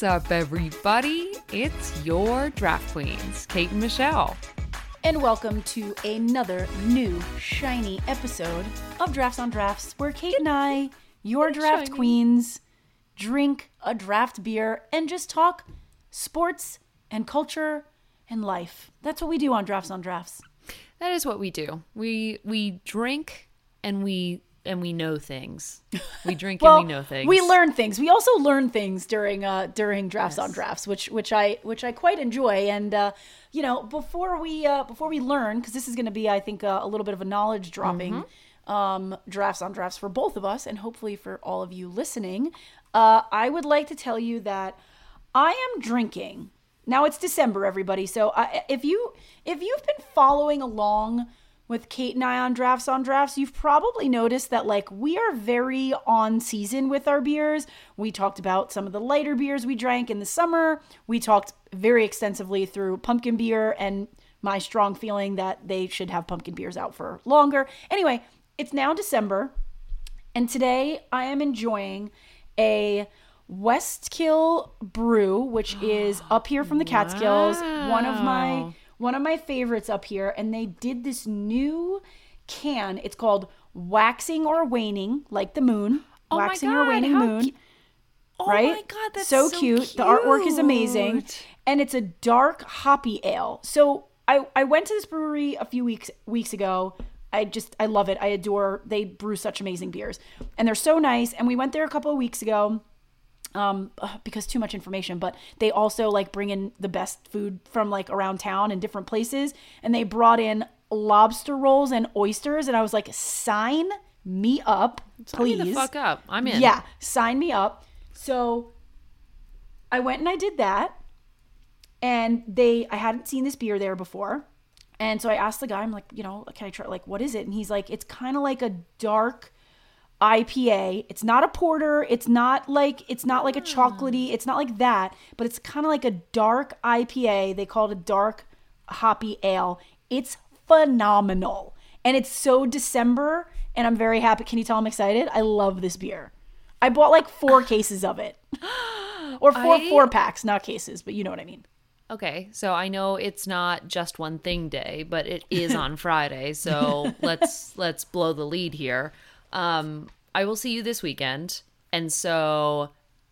What's up, everybody? It's your Draft Queens, Kate and Michelle. And welcome to another new, shiny episode of Drafts on Drafts, where Kate and I, your Draft Queens, drink a draft beer and just talk sports and culture and life. That's what we do on Drafts on Drafts. That is what we do. We drink and we know things. We drink well, and we know things. We learn things. We also learn things during Drafts on Drafts, which I quite enjoy. And before we learn, because this is going to be, I think, a little bit of a knowledge dropping Drafts on Drafts for both of us, and hopefully for all of you listening. I would like to tell you that I am drinking. Now it's December, everybody. So if you've been following along with Kate and I on Drafts, you've probably noticed that, like, we are very on season with our beers. We talked about some of the lighter beers we drank in the summer. We talked very extensively through pumpkin beer and my strong feeling that they should have pumpkin beers out for longer. Anyway, it's now December, and today I am enjoying a Westkill Brew, which is up here from the Catskills. Wow. One of my favorites up here, and they did this new can. It's called Waxing or Waning, like the moon. Oh, waxing or waning moon. Oh, right? My God, that's so cute. The artwork is amazing. And it's a dark hoppy ale. So I went to this brewery a few weeks ago. I love it. I adore. They brew such amazing beers. And they're so nice. And we went there a couple of weeks ago. Because too much information, but they also like bring in the best food from like around town and different places. And they brought in lobster rolls and oysters. And I was like, sign me up, please. Sign me the fuck up. I'm in. Yeah. Sign me up. So I went and I did that. And I hadn't seen this beer there before. And so I asked the guy, I'm like, can I try, like, what is it? And he's like, it's kind of like a dark IPA. It's not a porter. It's not like a chocolatey. It's not like that, but it's kind of like a dark IPA. They call it a dark hoppy ale. It's phenomenal. And it's so December, and I'm very happy. Can you tell I'm excited? I love this beer. I bought like 4 cases of it. Or four packs, not cases, but you know what I mean. Okay, so I know it's not just one thing day, but it is on Friday. So let's blow the lead here. I will see you this weekend, and so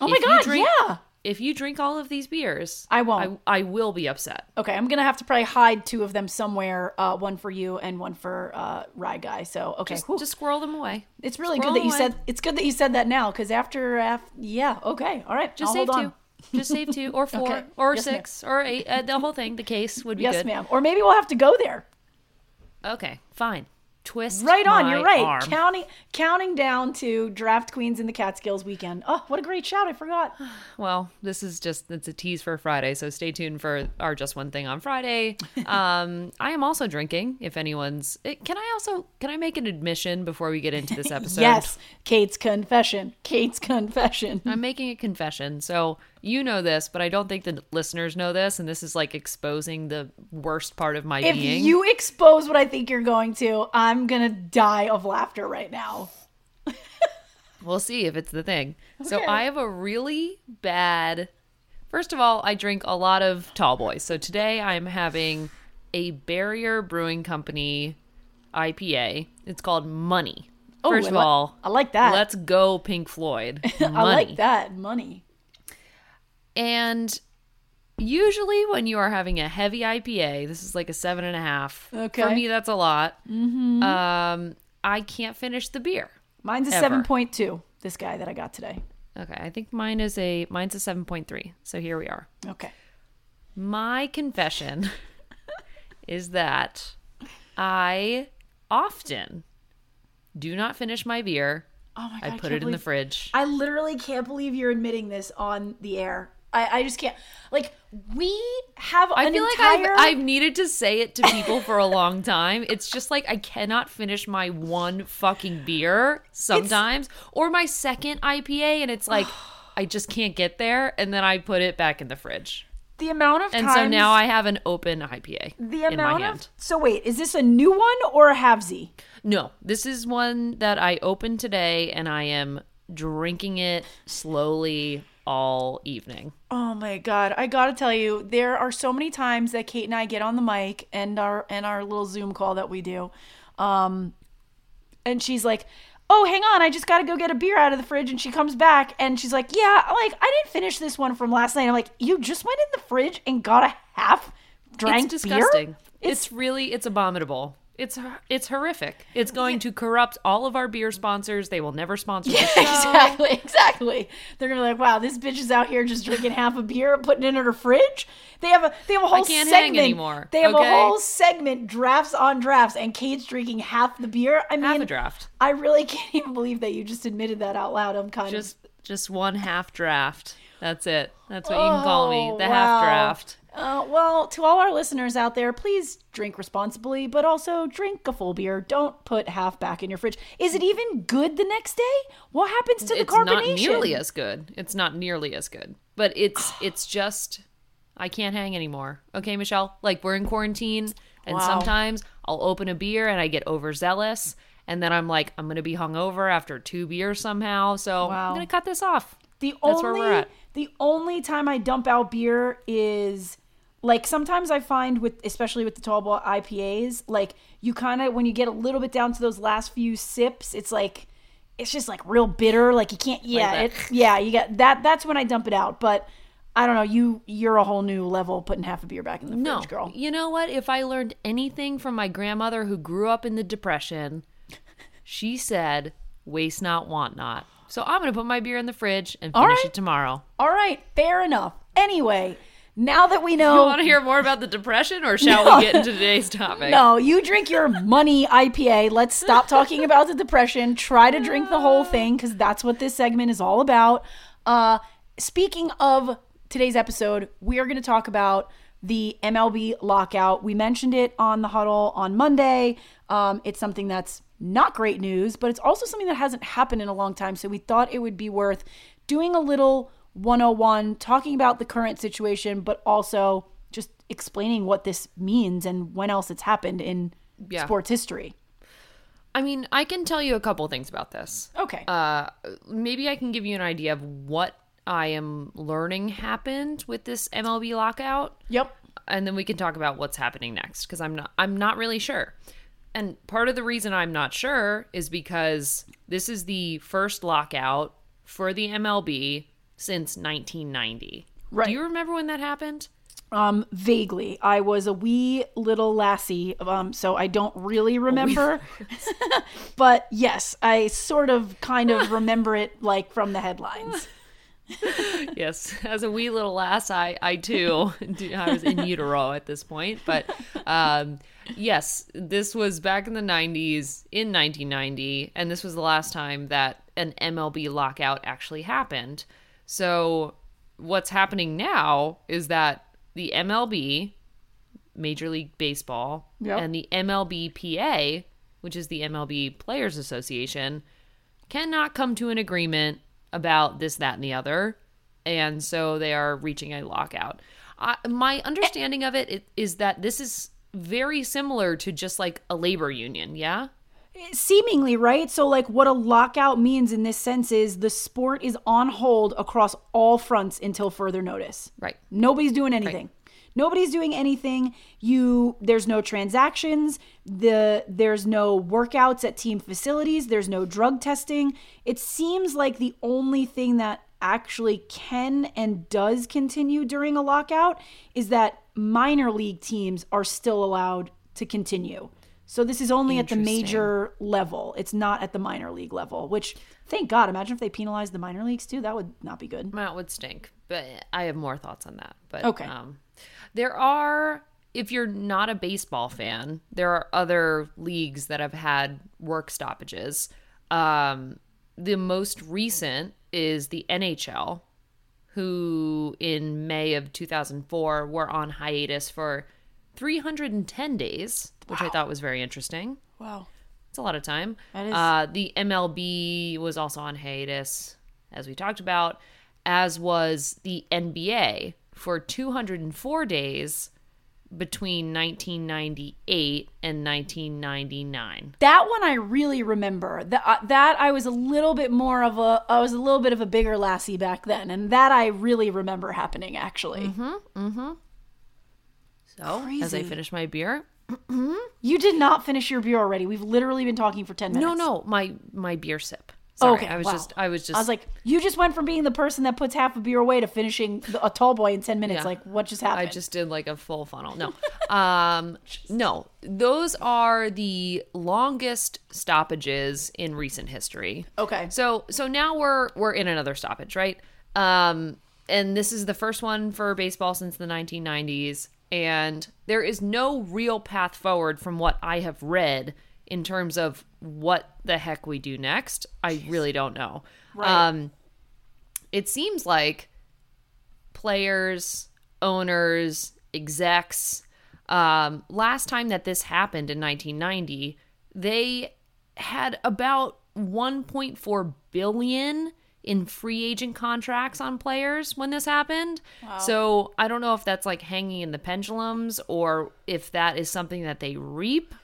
if you drink all of these beers, I won't. I will be upset. Okay, I'm gonna have to probably hide 2 of them somewhere, one for you and one for Rye Guy. So okay, just squirrel them away. It's really squirrel good that you away. Said. It's good that you said that now, because after yeah, okay, all right, just I'll save hold 2. On. Just save 2 or 4 okay. or yes, 6 ma'am. Or 8. The whole thing. The case would be yes, good. Yes, ma'am. Or maybe we'll have to go there. Okay, fine. Twist right on. You're right. Arm. Counting down to Draft Queens in the Catskills weekend. Oh, what a great shout! I forgot. Well, this is it's a tease for Friday, so stay tuned for our Just One Thing on Friday. I am also drinking. If anyone's, can I make an admission before we get into this episode? Yes, Kate's confession. I'm making a confession. So you know this, but I don't think the listeners know this, and this is like exposing the worst part of my being. If you expose what I think you're going to, I'm gonna die of laughter right now. We'll see if it's the thing. Okay. So I have a really bad... First of all, I drink a lot of tall boys. So today I'm having a Barrier Brewing Company IPA. It's called Money. I like that. Let's go Pink Floyd. Money. I like that. Money. And usually when you are having a heavy IPA, this is like a 7.5. Okay. For me, that's a lot. Mm-hmm. I can't finish the beer. Mine's a 7.2, this guy that I got today. Okay, I think mine's a 7.3, so here we are. Okay. My confession is that I often do not finish my beer. Oh my God, I put it in the fridge. I literally can't believe you're admitting this on the air. I just can't. Like, we have an entire... I feel like I've needed to say it to people for a long time. It's just like I cannot finish my one fucking beer sometimes. Or my second IPA, and it's like, I just can't get there. And then I put it back in the fridge. The amount of times... And so now I have an open IPA in my hand. So wait, is this a new one or a halvesy? No, this is one that I opened today, and I am drinking it slowly all evening. Oh my God. I got to tell you, there are so many times that Kate and I get on the mic and our little Zoom call that we do. And she's like, oh, hang on, I just got to go get a beer out of the fridge. And she comes back and she's like, yeah, like I didn't finish this one from last night. I'm like, you just went in the fridge and got a half drank beer? It's disgusting. Beer? It's abominable. It's horrific. It's going to corrupt all of our beer sponsors. They will never sponsor the show. Exactly. They're gonna be like, wow, this bitch is out here just drinking half a beer, putting it in her fridge. They have a whole segment. I can't hang anymore. They have a whole segment, drafts on drafts, and Kate's drinking half the beer. I mean, half a draft. I really can't even believe that you just admitted that out loud. I'm kind of just one half draft. That's it. That's what you can call me. The half draft. Well, to all our listeners out there, please drink responsibly, but also drink a full beer. Don't put half back in your fridge. Is it even good the next day? What happens to the carbonation? It's not nearly as good. But it's just, I can't hang anymore. Okay, Michelle? Like, we're in quarantine, and sometimes I'll open a beer and I get overzealous, and then I'm like, I'm going to be hungover after two beers somehow, so I'm going to cut this off. That's where we're at. The only time I dump out beer is... like sometimes I find especially with the tall boy IPAs, like you kind of, when you get a little bit down to those last few sips, it's like, it's just like real bitter. Like you can't, you got that. That's when I dump it out. But I don't know, you're a whole new level putting half a beer back in the fridge, girl. You know what? If I learned anything from my grandmother who grew up in the Depression, she said, waste not, want not. So I'm going to put my beer in the fridge and finish it tomorrow. All right. Fair enough. Anyway. Now that we know... You want to hear more about the Depression, or shall we get into today's topic? No, you drink your money IPA. Let's stop talking about the Depression. Try to drink the whole thing, because that's what this segment is all about. Speaking of today's episode, we are going to talk about the MLB lockout. We mentioned it on The Huddle on Monday. It's something that's not great news, but it's also something that hasn't happened in a long time, so we thought it would be worth doing a little... 101, talking about the current situation, but also just explaining what this means and when else it's happened in sports history. I mean, I can tell you a couple things about this. Okay. Maybe I can give you an idea of what I am learning happened with this MLB lockout. Yep. And then we can talk about what's happening next, because I'm not really sure. And part of the reason I'm not sure is because this is the first lockout for the MLB since 1990. Right. Do you remember when that happened? Vaguely. I was a wee little lassie, so I don't really remember. But yes, I sort of kind of remember it like from the headlines. Yes, as a wee little lass, I too, I was in utero at this point. But yes, this was back in the 90s, in 1990, and this was the last time that an MLB lockout actually happened. So what's happening now is that the MLB, Major League Baseball, and the MLBPA, which is the MLB Players Association, cannot come to an agreement about this, that, and the other. And so they are reaching a lockout. My understanding of it is that this is very similar to just like a labor union, yeah? Seemingly, right? So like what a lockout means in this sense is the sport is on hold across all fronts until further notice. Right. Nobody's doing anything. Right. Nobody's doing anything. There's no transactions. There's no workouts at team facilities. There's no drug testing. It seems like the only thing that actually can and does continue during a lockout is that minor league teams are still allowed to continue. So this is only at the major level. It's not at the minor league level, which, thank God, imagine if they penalized the minor leagues too. That would not be good. That would stink. But I have more thoughts on that. But okay. There are, if you're not a baseball fan, there are other leagues that have had work stoppages. The most recent is the NHL, who in May of 2004 were on hiatus for 310 days, which I thought was very interesting. Wow. It's a lot of time. That is... the MLB was also on hiatus, as we talked about, as was the NBA for 204 days between 1998 and 1999. That one I really remember. That I was a little bit more of a bigger lassie back then, and that I really remember happening actually. Mm-hmm. Mm-hmm. So crazy. As I finish my beer. Mm-hmm. You did not finish your beer already. We've literally been talking for 10 minutes. No, my beer sip. Sorry, okay, I was like, you just went from being the person that puts half a beer away to finishing a tall boy in 10 minutes. Yeah. Like, what just happened? I just did like a full funnel. No, no, those are the longest stoppages in recent history. Okay, so now we're in another stoppage, right? And this is the first one for baseball since the 1990s, and there is no real path forward from what I have read in terms of what the heck we do next. I really don't know. Right. It seems like players, owners, execs, last time that this happened in 1990, they had about $1.4 billion in free agent contracts on players when this happened. Wow. So I don't know if that's like hanging in the pendulums or if that is something that they reap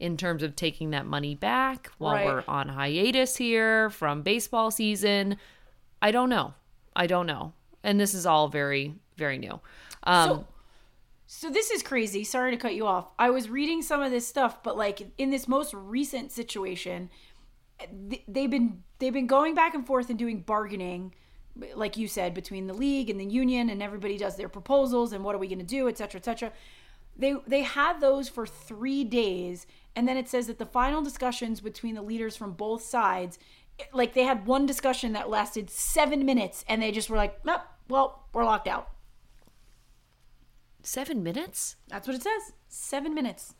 in terms of taking that money back while we're on hiatus here from baseball season. I don't know. And this is all very, very new. So this is crazy. Sorry to cut you off. I was reading some of this stuff, but like in this most recent situation, they've been going back and forth and doing bargaining, like you said, between the league and the union, and everybody does their proposals and what are we going to do, et cetera, et cetera. They had those for 3 days, and then it says that the final discussions between the leaders from both sides, like they had one discussion that lasted 7 minutes, and they just were like, nope, well, we're locked out. 7 minutes? That's what it says. 7 minutes.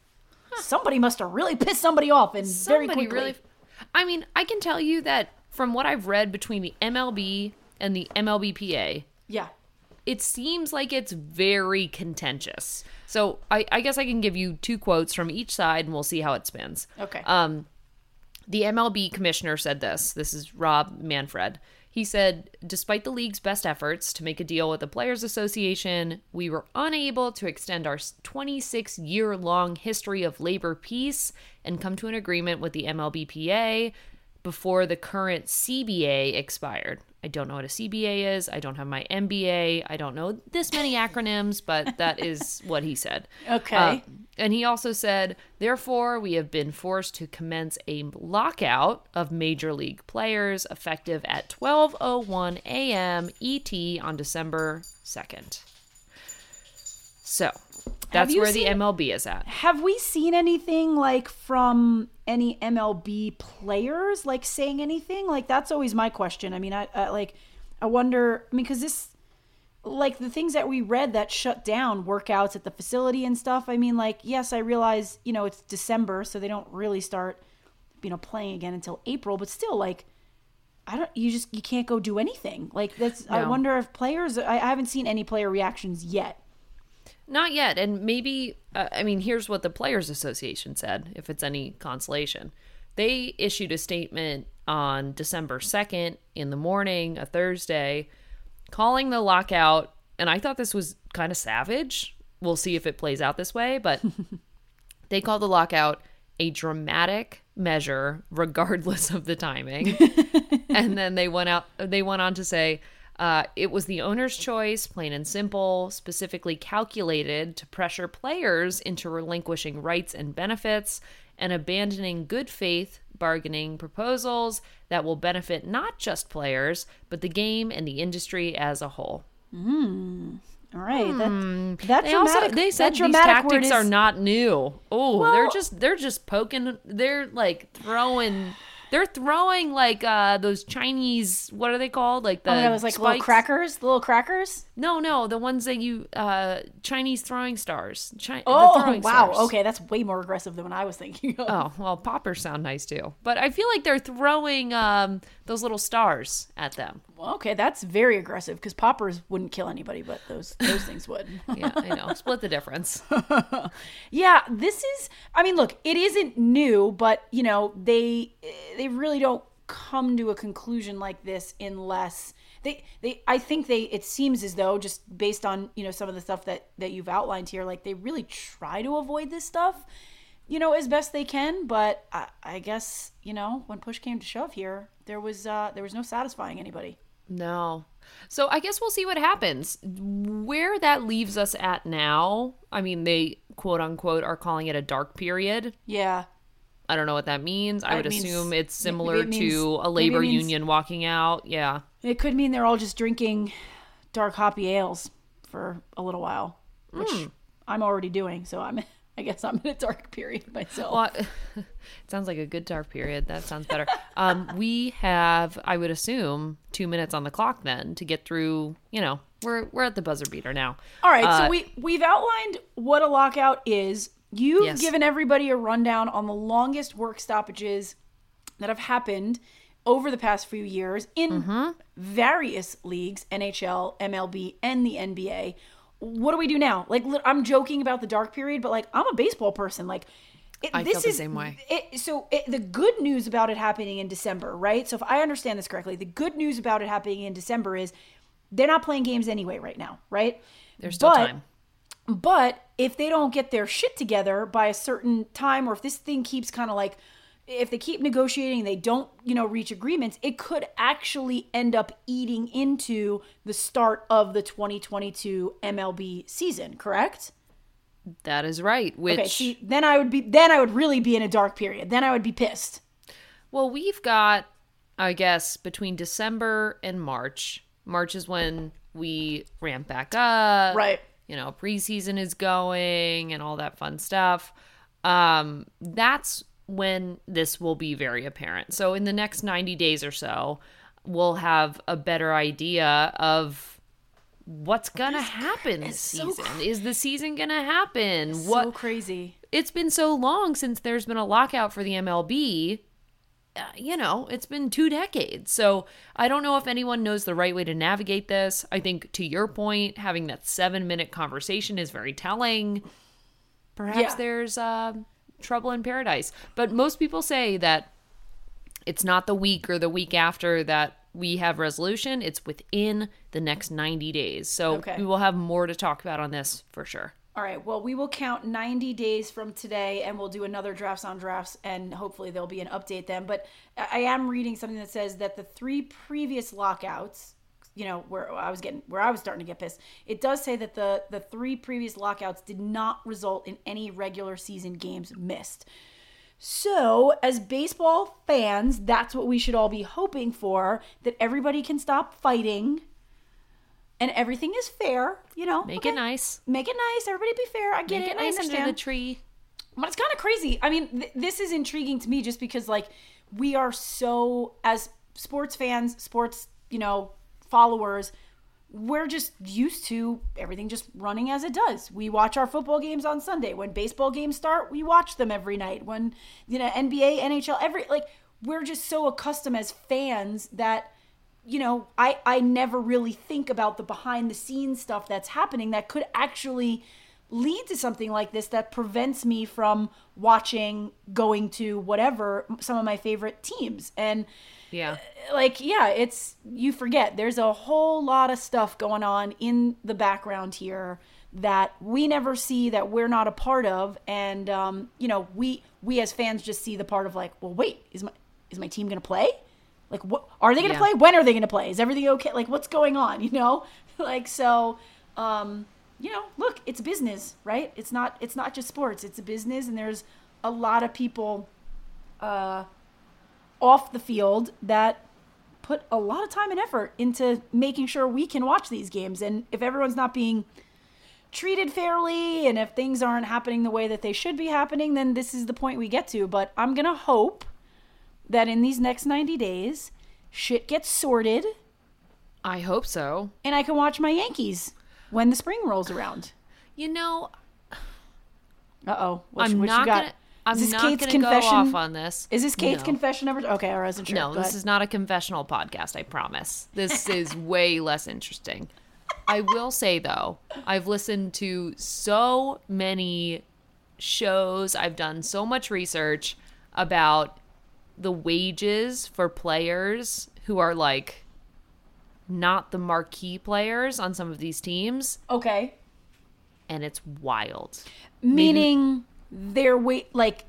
Huh. Somebody must have really pissed somebody off, and very quickly. Really, I mean, I can tell you that from what I've read between the MLB and the MLBPA. Yeah. It seems like it's very contentious. So I guess I can give you two quotes from each side, and we'll see how it spins. Okay. The MLB commissioner said this. This is Rob Manfred. He said, despite the league's best efforts to make a deal with the Players Association, we were unable to extend our 26-year-long history of labor peace and come to an agreement with the MLBPA before the current CBA expired. I don't know what a CBA is. I don't have my MBA. I don't know this many acronyms, but that is what he said. Okay. And he also said, therefore, we have been forced to commence a lockout of major league players effective at 12:01 a.m. ET on December 2nd. So that's where the MLB is at. Have we seen anything like from any MLB players like saying anything? Like that's always my question. I mean, I wonder, I mean, because this, like the things that we read that shut down workouts at the facility and stuff. I mean, like, yes, I realize, you know, it's December, so they don't really start, you know, playing again until April, but still like, you can't go do anything. Like that's, no. I wonder if players, I haven't seen any player reactions yet. Not yet. And maybe, I mean, here's what the Players Association said, if it's any consolation. They issued a statement on December 2nd in the morning, a Thursday, calling the lockout. And I thought this was kind of savage. We'll see if it plays out this way. But they called the lockout a dramatic measure, regardless of the timing. And then they went on to say, it was the owner's choice, plain and simple, specifically calculated to pressure players into relinquishing rights and benefits and abandoning good faith bargaining proposals that will benefit not just players, but the game and the industry as a whole. Mm. All right. Mm. That dramatic, also, they said these tactics are not new. Oh, well, they're just poking. They're like throwing. They're throwing like those Chinese, what are they called? Like the spikes. Little crackers? No, the ones that you Chinese throwing stars. Stars. Okay, that's way more aggressive than what I was thinking of. Oh, well, poppers sound nice too. But I feel like they're throwing those little stars at them. Well, okay, that's very aggressive because poppers wouldn't kill anybody, but those things would. Yeah, I know. Split the difference. Yeah, this is, I mean, look, it isn't new, but you know, they really don't come to a conclusion like this unless I think it seems as though, just based on, you know, some of the stuff that you've outlined here, like they really try to avoid this stuff, you know, as best they can. But I guess, you know, when push came to shove here, there was no satisfying anybody. No. So I guess we'll see what happens. Where that leaves us at now, I mean, they quote unquote are calling it a dark period. Yeah. I don't know what that means. I would assume it's similar to a labor union walking out. Yeah. It could mean they're all just drinking dark hoppy ales for a little while, which I'm already doing. So I guess I'm in a dark period myself. Well, it sounds like a good dark period. That sounds better. We have, I would assume, 2 minutes on the clock then to get through, you know, we're at the buzzer beater now. All right. So we've outlined what a lockout is. You've given everybody a rundown on the longest work stoppages that have happened over the past few years in various leagues, NHL, MLB, and the NBA. What do we do now? Like, I'm joking about the dark period, but like, I'm a baseball person. Like, I felt the same way. The good news about it happening in December, right? So if I understand this correctly, the good news about it happening in December is they're not playing games anyway right now, right? There's still time. But if they don't get their shit together by a certain time, or if this thing keeps kind of like, if they keep negotiating, they don't, you know, reach agreements, it could actually end up eating into the start of the 2022 MLB season, correct? That is right. Which okay, see, then I would really be in a dark period. Then I would be pissed. Well, we've got, I guess, between December and March. March is when we ramp back up. Right. You know, preseason is going and all that fun stuff. That's when this will be very apparent. So in the next 90 days or so, we'll have a better idea of what's going to happen this season. Is the season going to happen? It's so crazy. It's been so long since there's been a lockout for the MLB. You know, it's been 2 decades. So I don't know if anyone knows the right way to navigate this. I think, to your point, having that 7-minute conversation is very telling. Perhaps there's... trouble in paradise. But most people say that it's not the week or the week after that we have resolution. It's within the next 90 days. So we will have more to talk about on this for sure. All right. Well, we will count 90 days from today and we'll do another Drafts on Drafts, and hopefully there'll be an update then. But I am reading something that says that the 3 previous lockouts, you know, where I was starting to get pissed. It does say that the 3 previous lockouts did not result in any regular season games missed. So as baseball fans, that's what we should all be hoping for, that everybody can stop fighting and everything is fair, you know. Make it nice. Make it nice. Everybody be fair. I get it. Make it nice under the tree. But it's kind of crazy. I mean, this is intriguing to me just because, like, we are so, as sports fans, sports, you know, followers, we're just used to everything just running as it does. We watch our football games on Sunday. When baseball games start, we watch them every night. When, you know, NBA, NHL, we're just so accustomed as fans that, you know, I never really think about the behind the scenes stuff that's happening that could actually lead to something like this that prevents me from watching, going to whatever, some of my favorite teams. And it's, you forget there's a whole lot of stuff going on in the background here that we never see, that we're not a part of. And, you know, we as fans just see the part of like, well, wait, is my team going to play? Like, what are they going to play? When are they going to play? Is everything okay? Like, what's going on? You know, like, so, you know, look, it's business, right? It's not just sports. It's a business. And there's a lot of people, off the field that put a lot of time and effort into making sure we can watch these games. And if everyone's not being treated fairly and if things aren't happening the way that they should be happening, then this is the point we get to. But I'm going to hope that in these next 90 days, shit gets sorted. I hope so. And I can watch my Yankees when the spring rolls around. You know... Uh-oh. I'm not going to... I'm not going to go off on this. Is this Kate's confession ever? Okay, I wasn't sure. No, this is not a confessional podcast, I promise. This is way less interesting. I will say, though, I've listened to so many shows. I've done so much research about the wages for players who are like not the marquee players on some of these teams. Okay. And it's wild. Meaning their weight, like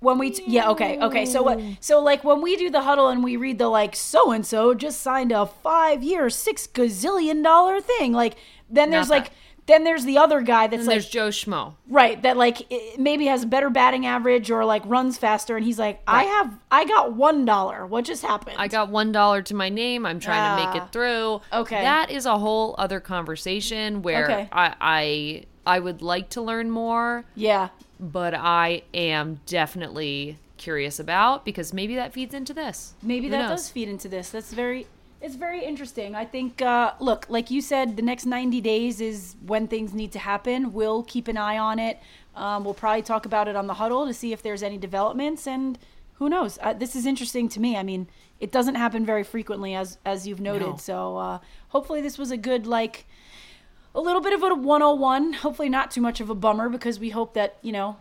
when we, okay. So like when we do the huddle and we read the like, so-and-so just signed a 5-year, $6 gazillion thing. Like then there's not like, then there's the other guy that's like, there's Joe Schmo. Right. That like maybe has a better batting average or like runs faster. And he's like, right. I got $1. What just happened? I got $1 to my name. I'm trying to make it through. Okay. That is a whole other conversation where I would like to learn more. Yeah. But I am definitely curious about, because maybe that feeds into this. Maybe that does feed into this. That's very... It's very interesting. I think, look, like you said, the next 90 days is when things need to happen. We'll keep an eye on it. We'll probably talk about it on the huddle to see if there's any developments. And who knows? This is interesting to me. I mean, it doesn't happen very frequently, as you've noted. No. So hopefully this was a good, like, a little bit of a 101. Hopefully not too much of a bummer, because we hope that, you know,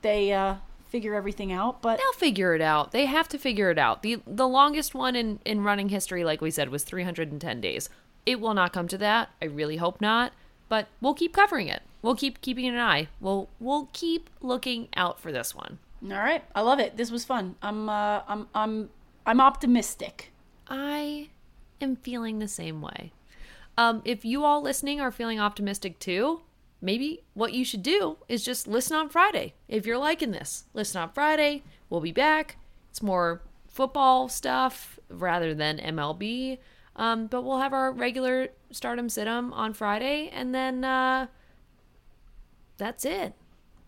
they... figure everything out, but they'll figure it out. They have to figure it out. The longest one in running history, like we said, was 310 days. It will not come to that. I really hope not, but we'll keep covering it. We'll keep keeping an eye. We'll keep looking out for this one. All right. I love it. This was fun. I'm optimistic. I am feeling the same way. If you all listening are feeling optimistic too, maybe what you should do is just listen on Friday. If you're liking this, listen on Friday. We'll be back. It's more football stuff rather than MLB. But we'll have our regular Stardom Sit-Em on Friday. And then that's it.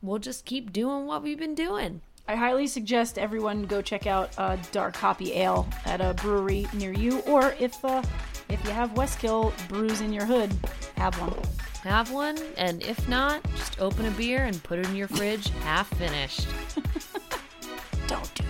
We'll just keep doing what we've been doing. I highly suggest everyone go check out Dark Hoppy Ale at a brewery near you. Or if you have Westkill brews in your hood, have one. Have one, and if not, just open a beer and put it in your fridge half finished. Don't do